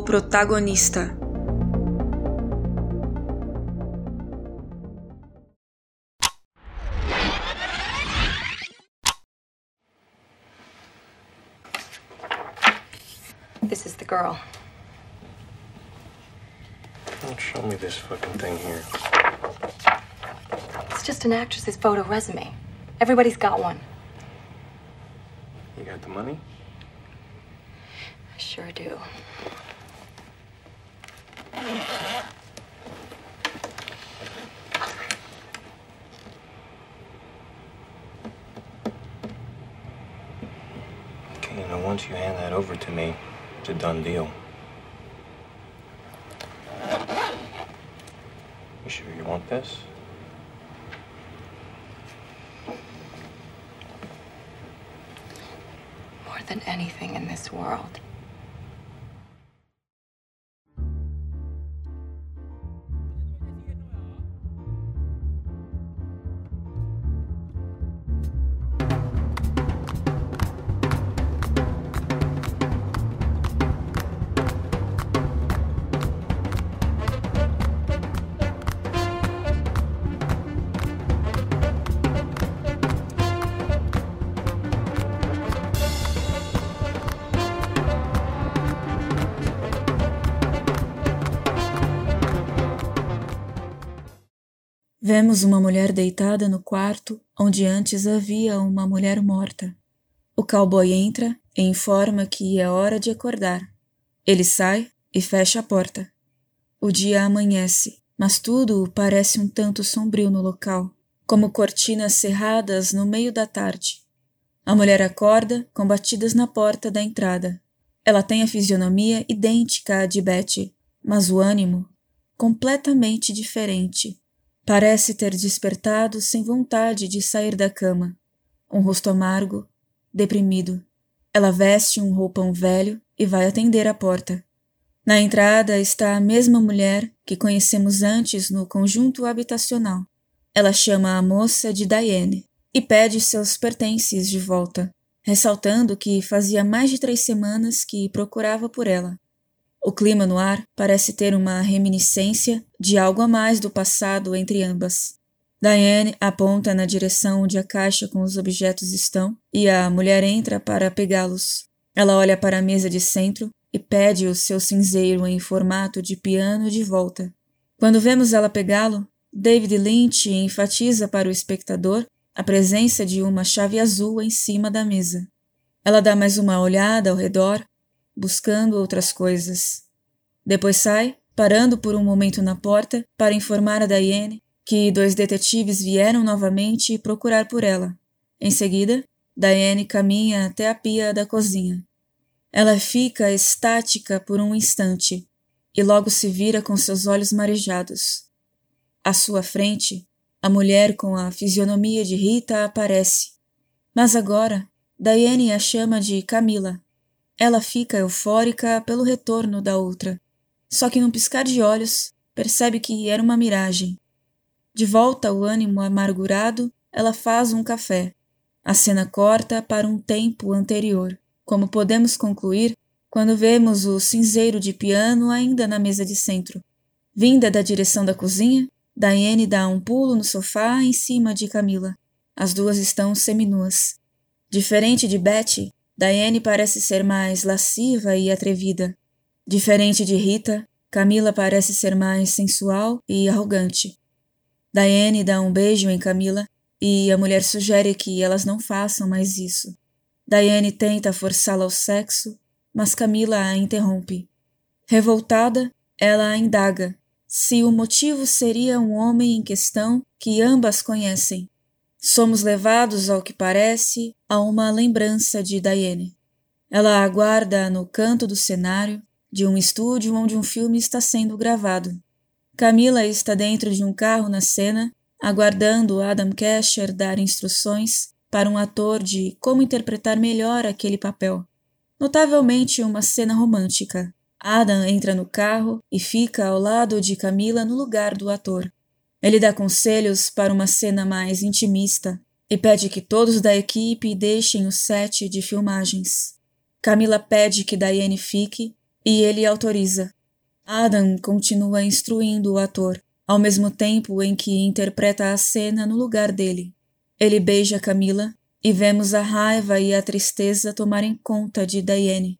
o protagonista. This is the girl. Don't show me this fucking thing here. It's just an actress's photo resume. Everybody's got one. You got the money? I sure do. Okay, now once you hand that over to me, it's a done deal. You sure you want this? More than anything in this world. Vemos uma mulher deitada no quarto, onde antes havia uma mulher morta. O cowboy entra e informa que é hora de acordar. Ele sai e fecha a porta. O dia amanhece, mas tudo parece um tanto sombrio no local, como cortinas cerradas no meio da tarde. A mulher acorda com batidas na porta da entrada. Ela tem a fisionomia idêntica à de Betty, mas o ânimo completamente diferente. Parece ter despertado sem vontade de sair da cama. Um rosto amargo, deprimido. Ela veste um roupão velho e vai atender à porta. Na entrada está a mesma mulher que conhecemos antes no conjunto habitacional. Ela chama a moça de Diane e pede seus pertences de volta, ressaltando que fazia mais de 3 semanas que procurava por ela. O clima no ar parece ter uma reminiscência de algo a mais do passado entre ambas. Diane aponta na direção onde a caixa com os objetos estão e a mulher entra para pegá-los. Ela olha para a mesa de centro e pede o seu cinzeiro em formato de piano de volta. Quando vemos ela pegá-lo, David Lynch enfatiza para o espectador a presença de uma chave azul em cima da mesa. Ela dá mais uma olhada ao redor, buscando outras coisas. Depois sai, parando por um momento na porta para informar a Diane que 2 detetives vieram novamente procurar por ela. Em seguida, Diane caminha até a pia da cozinha. Ela fica estática por um instante e logo se vira com seus olhos marejados. À sua frente, a mulher com a fisionomia de Rita aparece. Mas agora, Diane a chama de Camila. Ela fica eufórica pelo retorno da outra, só que num piscar de olhos percebe que era uma miragem. De volta ao ânimo amargurado, ela faz um café. A cena corta para um tempo anterior, como podemos concluir quando vemos o cinzeiro de piano ainda na mesa de centro. Vinda da direção da cozinha, Diane dá um pulo no sofá em cima de Camila. As duas estão seminuas. Diferente de Betty, Diane parece ser mais lasciva e atrevida. Diferente de Rita, Camila parece ser mais sensual e arrogante. Diane dá um beijo em Camila e a mulher sugere que elas não façam mais isso. Diane tenta forçá-la ao sexo, mas Camila a interrompe. Revoltada, ela a indaga se o motivo seria um homem em questão que ambas conhecem. Somos levados, ao que parece, a uma lembrança de Diane. Ela aguarda no canto do cenário de um estúdio onde um filme está sendo gravado. Camila está dentro de um carro na cena, aguardando Adam Kesher dar instruções para um ator de como interpretar melhor aquele papel. Notavelmente uma cena romântica. Adam entra no carro e fica ao lado de Camila no lugar do ator. Ele dá conselhos para uma cena mais intimista e pede que todos da equipe deixem o set de filmagens. Camila pede que Diane fique e ele autoriza. Adam continua instruindo o ator, ao mesmo tempo em que interpreta a cena no lugar dele. Ele beija Camila e vemos a raiva e a tristeza tomarem conta de Diane.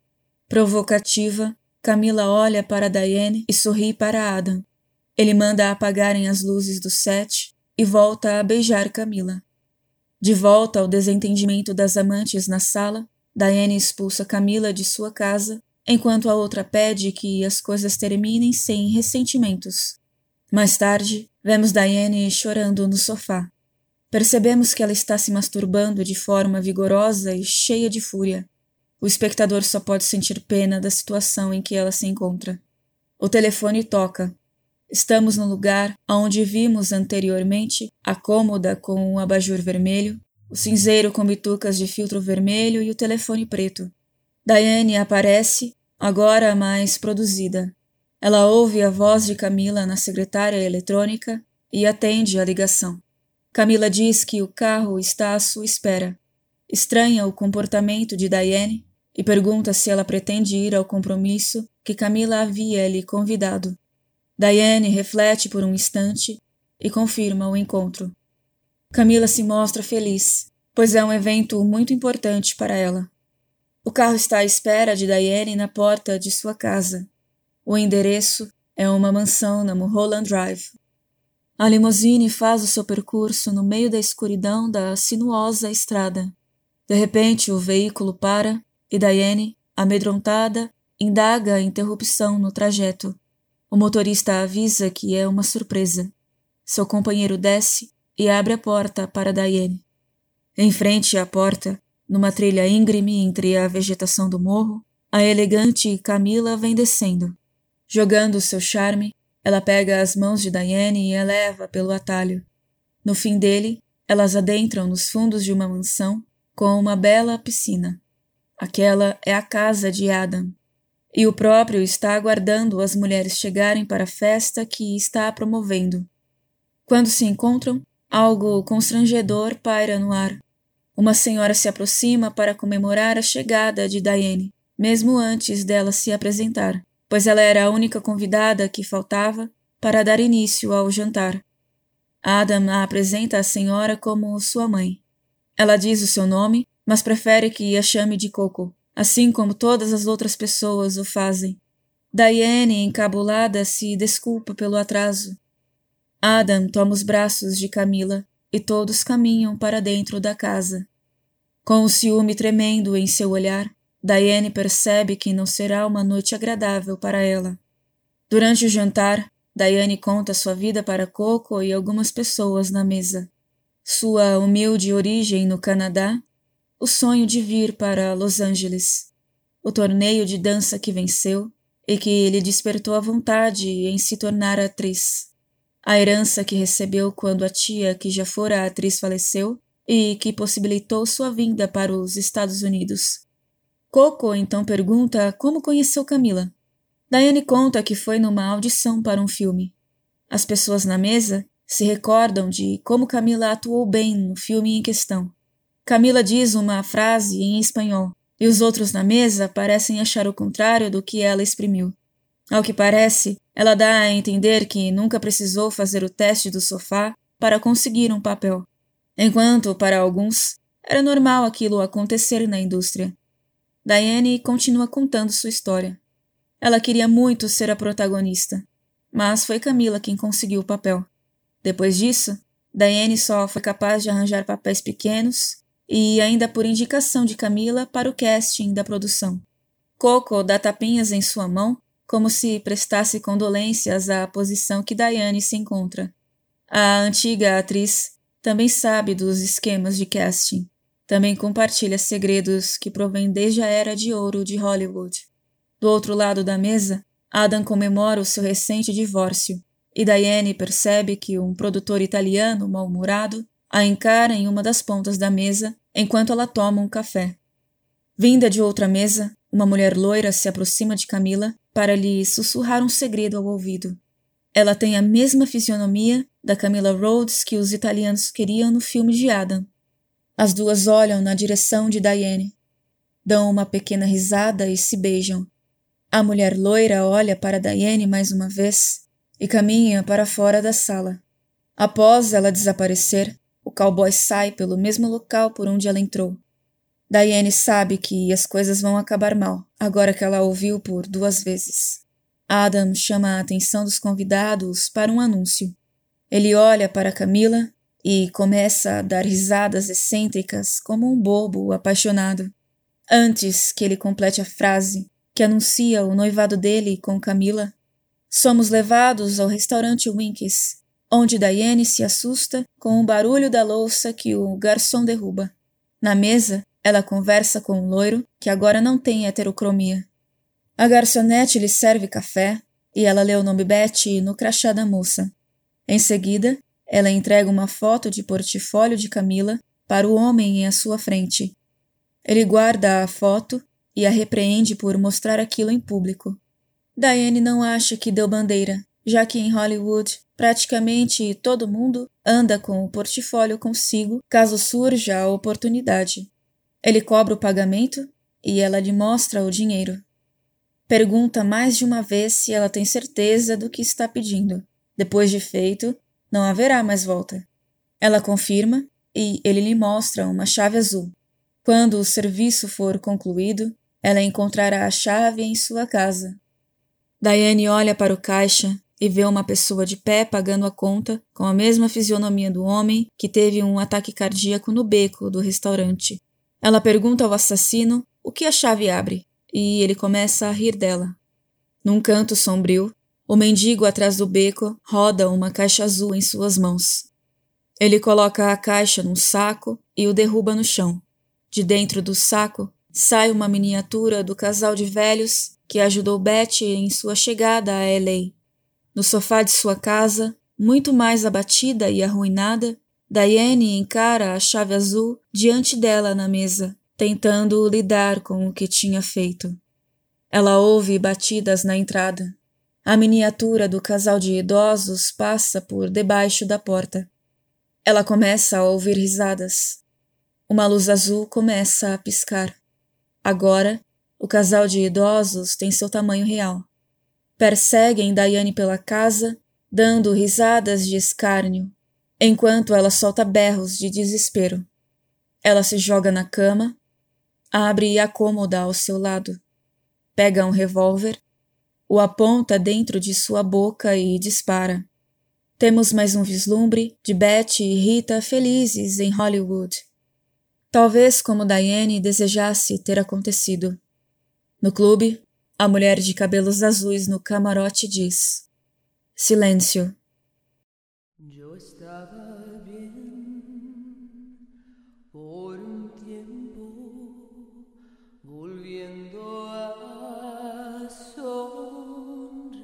Provocativa, Camila olha para Diane e sorri para Adam. Ele manda apagarem as luzes do set e volta a beijar Camila. De volta ao desentendimento das amantes na sala, Diane expulsa Camila de sua casa, enquanto a outra pede que as coisas terminem sem ressentimentos. Mais tarde, vemos Diane chorando no sofá. Percebemos que ela está se masturbando de forma vigorosa e cheia de fúria. O espectador só pode sentir pena da situação em que ela se encontra. O telefone toca. Estamos no lugar onde vimos anteriormente a cômoda com um abajur vermelho, o cinzeiro com bitucas de filtro vermelho e o telefone preto. Diane aparece, agora mais produzida. Ela ouve a voz de Camila na secretária eletrônica e atende a ligação. Camila diz que o carro está à sua espera. Estranha o comportamento de Diane e pergunta se ela pretende ir ao compromisso que Camila havia lhe convidado. Diane reflete por um instante e confirma o encontro. Camila se mostra feliz, pois é um evento muito importante para ela. O carro está à espera de Diane na porta de sua casa. O endereço é uma mansão na Mulholland Drive. A limusine faz o seu percurso no meio da escuridão da sinuosa estrada. De repente, o veículo para e Diane, amedrontada, indaga a interrupção no trajeto. O motorista avisa que é uma surpresa. Seu companheiro desce e abre a porta para Diane. Em frente à porta, numa trilha íngreme entre a vegetação do morro, a elegante Camila vem descendo. Jogando seu charme, ela pega as mãos de Diane e a leva pelo atalho. No fim dele, elas adentram nos fundos de uma mansão com uma bela piscina. Aquela é a casa de Adam. E o próprio está aguardando as mulheres chegarem para a festa que está promovendo. Quando se encontram, algo constrangedor paira no ar. Uma senhora se aproxima para comemorar a chegada de Diane, mesmo antes dela se apresentar, pois ela era a única convidada que faltava para dar início ao jantar. Adam a apresenta à senhora como sua mãe. Ela diz o seu nome, mas prefere que a chame de Coco, assim como todas as outras pessoas o fazem. Diane, encabulada, se desculpa pelo atraso. Adam toma os braços de Camila e todos caminham para dentro da casa. Com o ciúme tremendo em seu olhar, Diane percebe que não será uma noite agradável para ela. Durante o jantar, Diane conta sua vida para Coco e algumas pessoas na mesa. Sua humilde origem no Canadá, o sonho de vir para Los Angeles, o torneio de dança que venceu e que lhe despertou a vontade em se tornar atriz, a herança que recebeu quando a tia que já fora atriz faleceu e que possibilitou sua vinda para os Estados Unidos. Coco então pergunta como conheceu Camila. Diane conta que foi numa audição para um filme. As pessoas na mesa se recordam de como Camila atuou bem no filme em questão. Camila diz uma frase em espanhol, e os outros na mesa parecem achar o contrário do que ela exprimiu. Ao que parece, ela dá a entender que nunca precisou fazer o teste do sofá para conseguir um papel, enquanto, para alguns, era normal aquilo acontecer na indústria. Diane continua contando sua história. Ela queria muito ser a protagonista, mas foi Camila quem conseguiu o papel. Depois disso, Diane só foi capaz de arranjar papéis pequenos e ainda por indicação de Camila para o casting da produção. Coco dá tapinhas em sua mão, como se prestasse condolências à posição que Diane se encontra. A antiga atriz também sabe dos esquemas de casting. Também compartilha segredos que provêm desde a Era de Ouro de Hollywood. Do outro lado da mesa, Adam comemora o seu recente divórcio, e Diane percebe que um produtor italiano mal-humorado a encara em uma das pontas da mesa enquanto ela toma um café. Vinda de outra mesa, uma mulher loira se aproxima de Camila para lhe sussurrar um segredo ao ouvido. Ela tem a mesma fisionomia da Camila Rhodes que os italianos queriam no filme de Adam. As duas olham na direção de Diane, dão uma pequena risada e se beijam. A mulher loira olha para Diane mais uma vez e caminha para fora da sala. Após ela desaparecer, o cowboy sai pelo mesmo local por onde ela entrou. Diane sabe que as coisas vão acabar mal, agora que ela ouviu por 2 vezes. Adam chama a atenção dos convidados para um anúncio. Ele olha para Camila e começa a dar risadas excêntricas como um bobo apaixonado. Antes que ele complete a frase que anuncia o noivado dele com Camila, somos levados ao restaurante Winkies, onde Diane se assusta com o barulho da louça que o garçom derruba. Na mesa, ela conversa com um loiro que agora não tem heterocromia. A garçonete lhe serve café e ela lê o nome Betty no crachá da moça. Em seguida, ela entrega uma foto de portfólio de Camila para o homem à sua frente. Ele guarda a foto e a repreende por mostrar aquilo em público. Diane não acha que deu bandeira, já que em Hollywood praticamente todo mundo anda com o portfólio consigo caso surja a oportunidade. Ele cobra o pagamento e ela lhe mostra o dinheiro. Pergunta mais de uma vez se ela tem certeza do que está pedindo. Depois de feito, não haverá mais volta. Ela confirma e ele lhe mostra uma chave azul. Quando o serviço for concluído, ela encontrará a chave em sua casa. Diane olha para o caixa e vê uma pessoa de pé pagando a conta com a mesma fisionomia do homem que teve um ataque cardíaco no beco do restaurante. Ela pergunta ao assassino o que a chave abre, e ele começa a rir dela. Num canto sombrio, o mendigo atrás do beco roda uma caixa azul em suas mãos. Ele coloca a caixa num saco e o derruba no chão. De dentro do saco, sai uma miniatura do casal de velhos que ajudou Betty em sua chegada a LA. No sofá de sua casa, muito mais abatida e arruinada, Diane encara a chave azul diante dela na mesa, tentando lidar com o que tinha feito. Ela ouve batidas na entrada. A miniatura do casal de idosos passa por debaixo da porta. Ela começa a ouvir risadas. Uma luz azul começa a piscar. Agora, o casal de idosos tem seu tamanho real. Perseguem Diane pela casa, dando risadas de escárnio, enquanto ela solta berros de desespero. Ela se joga na cama, abre a cômoda ao seu lado, pega um revólver, o aponta dentro de sua boca e dispara. Temos mais um vislumbre de Betty e Rita felizes em Hollywood. Talvez como Diane desejasse ter acontecido. No clube, a mulher de cabelos azuis no camarote diz: Silêncio. Eu estava bem, por tempo, volviendo a sonreír.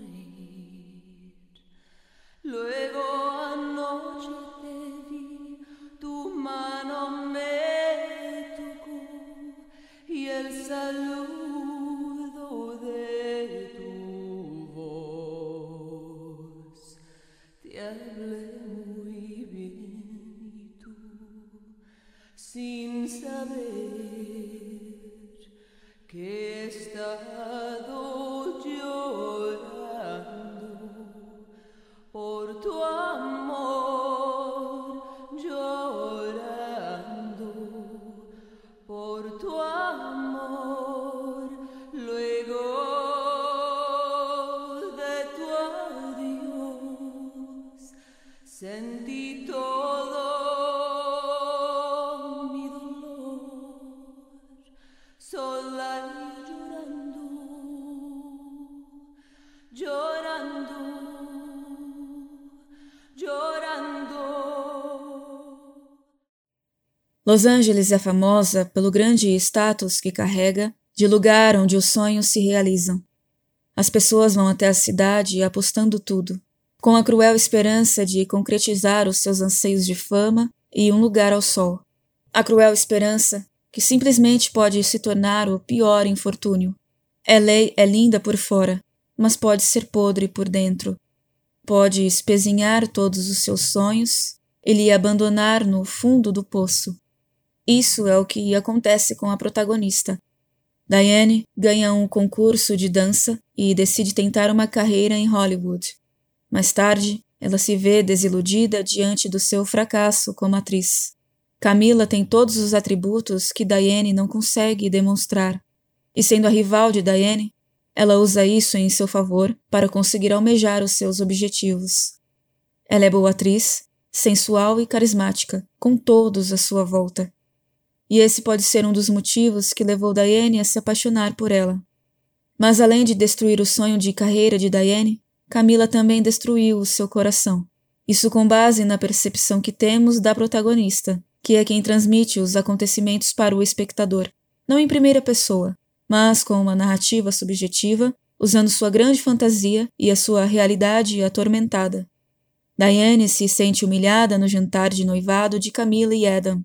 Luego anoche te vi, tu mano me tocó y el saludo de tu voz te hablé. Sin saber que he estado llorando por tu amor, llorando por tu amor, luego de tu adiós sentí todo. Los Angeles é famosa pelo grande status que carrega de lugar onde os sonhos se realizam. As pessoas vão até a cidade apostando tudo, com a cruel esperança de concretizar os seus anseios de fama e um lugar ao sol. A cruel esperança que simplesmente pode se tornar o pior infortúnio. LA é linda por fora, mas pode ser podre por dentro. Pode espezinhar todos os seus sonhos e lhe abandonar no fundo do poço. Isso é o que acontece com a protagonista. Diane ganha um concurso de dança e decide tentar uma carreira em Hollywood. Mais tarde, ela se vê desiludida diante do seu fracasso como atriz. Camila tem todos os atributos que Diane não consegue demonstrar. E sendo a rival de Diane, ela usa isso em seu favor para conseguir almejar os seus objetivos. Ela é boa atriz, sensual e carismática, com todos à sua volta. E esse pode ser um dos motivos que levou Diane a se apaixonar por ela. Mas além de destruir o sonho de carreira de Diane, Camila também destruiu o seu coração. Isso com base na percepção que temos da protagonista, que é quem transmite os acontecimentos para o espectador, não em primeira pessoa, mas com uma narrativa subjetiva, usando sua grande fantasia e a sua realidade atormentada. Diane se sente humilhada no jantar de noivado de Camila e Adam,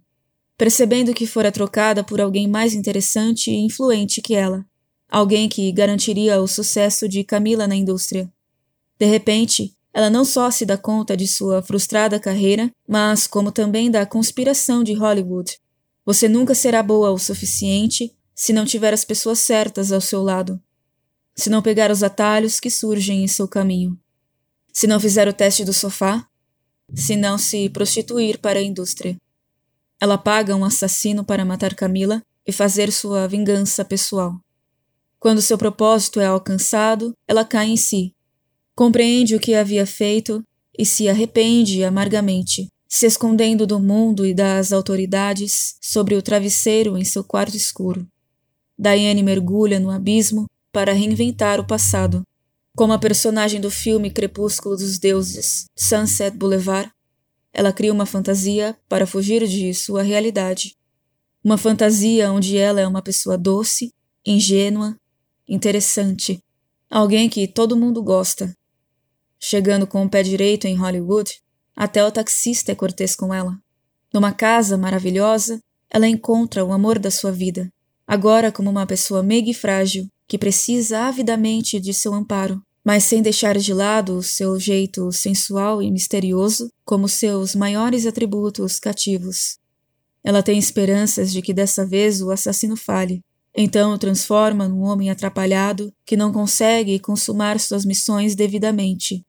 percebendo que fora trocada por alguém mais interessante e influente que ela, alguém que garantiria o sucesso de Camila na indústria. De repente, ela não só se dá conta de sua frustrada carreira, mas como também da conspiração de Hollywood. Você nunca será boa o suficiente se não tiver as pessoas certas ao seu lado, se não pegar os atalhos que surgem em seu caminho, se não fizer o teste do sofá, se não se prostituir para a indústria. Ela paga um assassino para matar Camila e fazer sua vingança pessoal. Quando seu propósito é alcançado, ela cai em si. Compreende o que havia feito e se arrepende amargamente, se escondendo do mundo e das autoridades sobre o travesseiro em seu quarto escuro. Diane mergulha no abismo para reinventar o passado. Como a personagem do filme Crepúsculo dos Deuses, Sunset Boulevard, ela cria uma fantasia para fugir de sua realidade. Uma fantasia onde ela é uma pessoa doce, ingênua, interessante, alguém que todo mundo gosta. Chegando com o pé direito em Hollywood, até o taxista é cortês com ela. Numa casa maravilhosa, ela encontra o amor da sua vida, agora como uma pessoa meiga e frágil, que precisa avidamente de seu amparo, mas sem deixar de lado o seu jeito sensual e misterioso como seus maiores atributos cativos. Ela tem esperanças de que dessa vez o assassino fale, então o transforma num homem atrapalhado que não consegue consumar suas missões devidamente.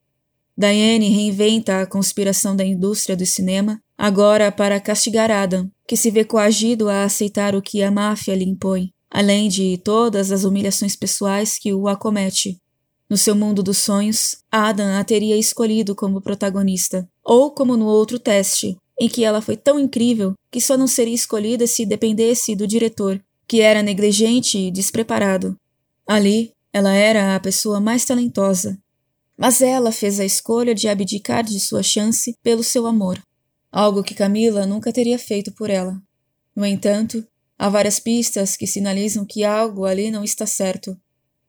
Diane reinventa a conspiração da indústria do cinema, agora para castigar Adam, que se vê coagido a aceitar o que a máfia lhe impõe, além de todas as humilhações pessoais que o acomete. No seu mundo dos sonhos, Adam a teria escolhido como protagonista, ou como no outro teste, em que ela foi tão incrível que só não seria escolhida se dependesse do diretor, que era negligente e despreparado. Ali, ela era a pessoa mais talentosa, mas ela fez a escolha de abdicar de sua chance pelo seu amor, algo que Camila nunca teria feito por ela. No entanto, há várias pistas que sinalizam que algo ali não está certo,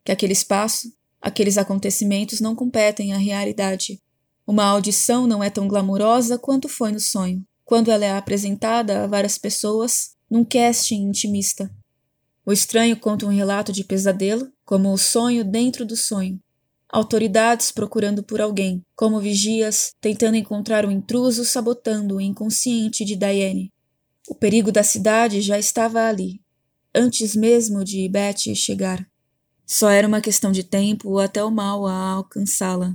que aquele espaço, aqueles acontecimentos não competem à realidade. Uma audição não é tão glamurosa quanto foi no sonho, quando ela é apresentada a várias pessoas num casting intimista. O estranho conta um relato de pesadelo, como o sonho dentro do sonho. Autoridades procurando por alguém, como vigias, tentando encontrar um intruso sabotando o inconsciente de Diane. O perigo da cidade já estava ali, antes mesmo de Betty chegar. Só era uma questão de tempo até o mal a alcançá-la.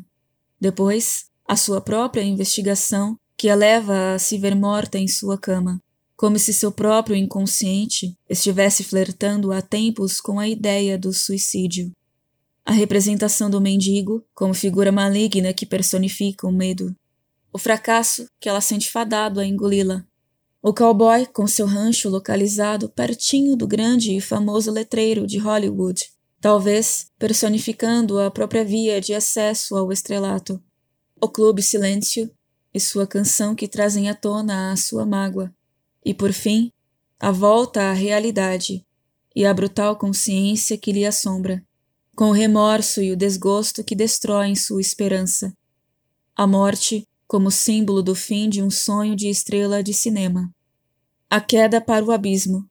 Depois, a sua própria investigação, que a leva a se ver morta em sua cama, como se seu próprio inconsciente estivesse flertando há tempos com a ideia do suicídio. A representação do mendigo como figura maligna que personifica o medo. O fracasso que ela sente fadado a engoli-la. O cowboy com seu rancho localizado pertinho do grande e famoso letreiro de Hollywood, talvez personificando a própria via de acesso ao estrelato. O clube Silêncio e sua canção que trazem à tona a sua mágoa. E por fim, a volta à realidade e a brutal consciência que lhe assombra, com o remorso e o desgosto que destroem sua esperança. A morte como símbolo do fim de um sonho de estrela de cinema. A queda para o abismo,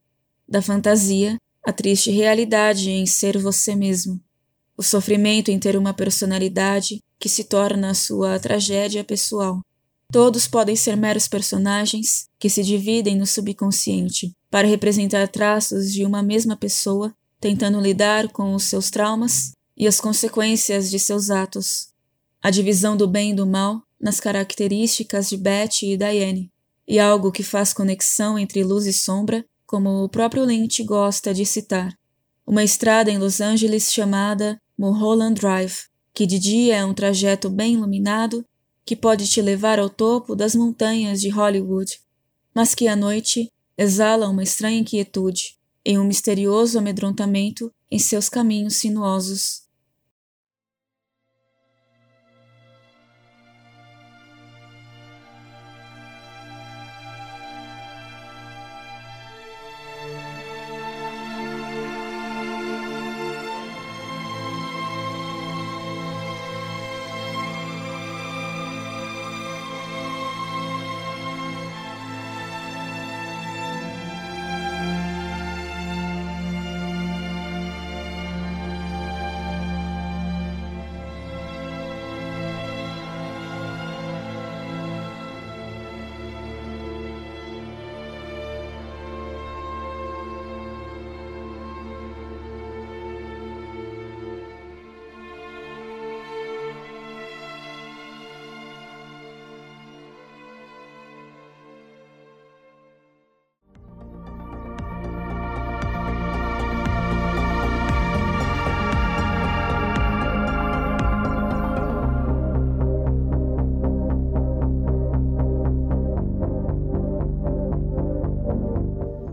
da fantasia, a triste realidade em ser você mesmo. O sofrimento em ter uma personalidade que se torna sua tragédia pessoal. Todos podem ser meros personagens que se dividem no subconsciente para representar traços de uma mesma pessoa tentando lidar com os seus traumas e as consequências de seus atos. A divisão do bem e do mal nas características de Beth e Diane, e algo que faz conexão entre luz e sombra, como o próprio Lynch gosta de citar. Uma estrada em Los Angeles chamada Mulholland Drive, que de dia é um trajeto bem iluminado, que pode te levar ao topo das montanhas de Hollywood, mas que à noite exala uma estranha inquietude e um misterioso amedrontamento em seus caminhos sinuosos.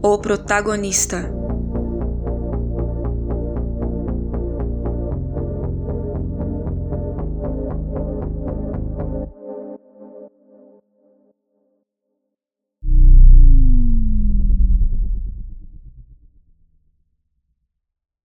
O protagonista.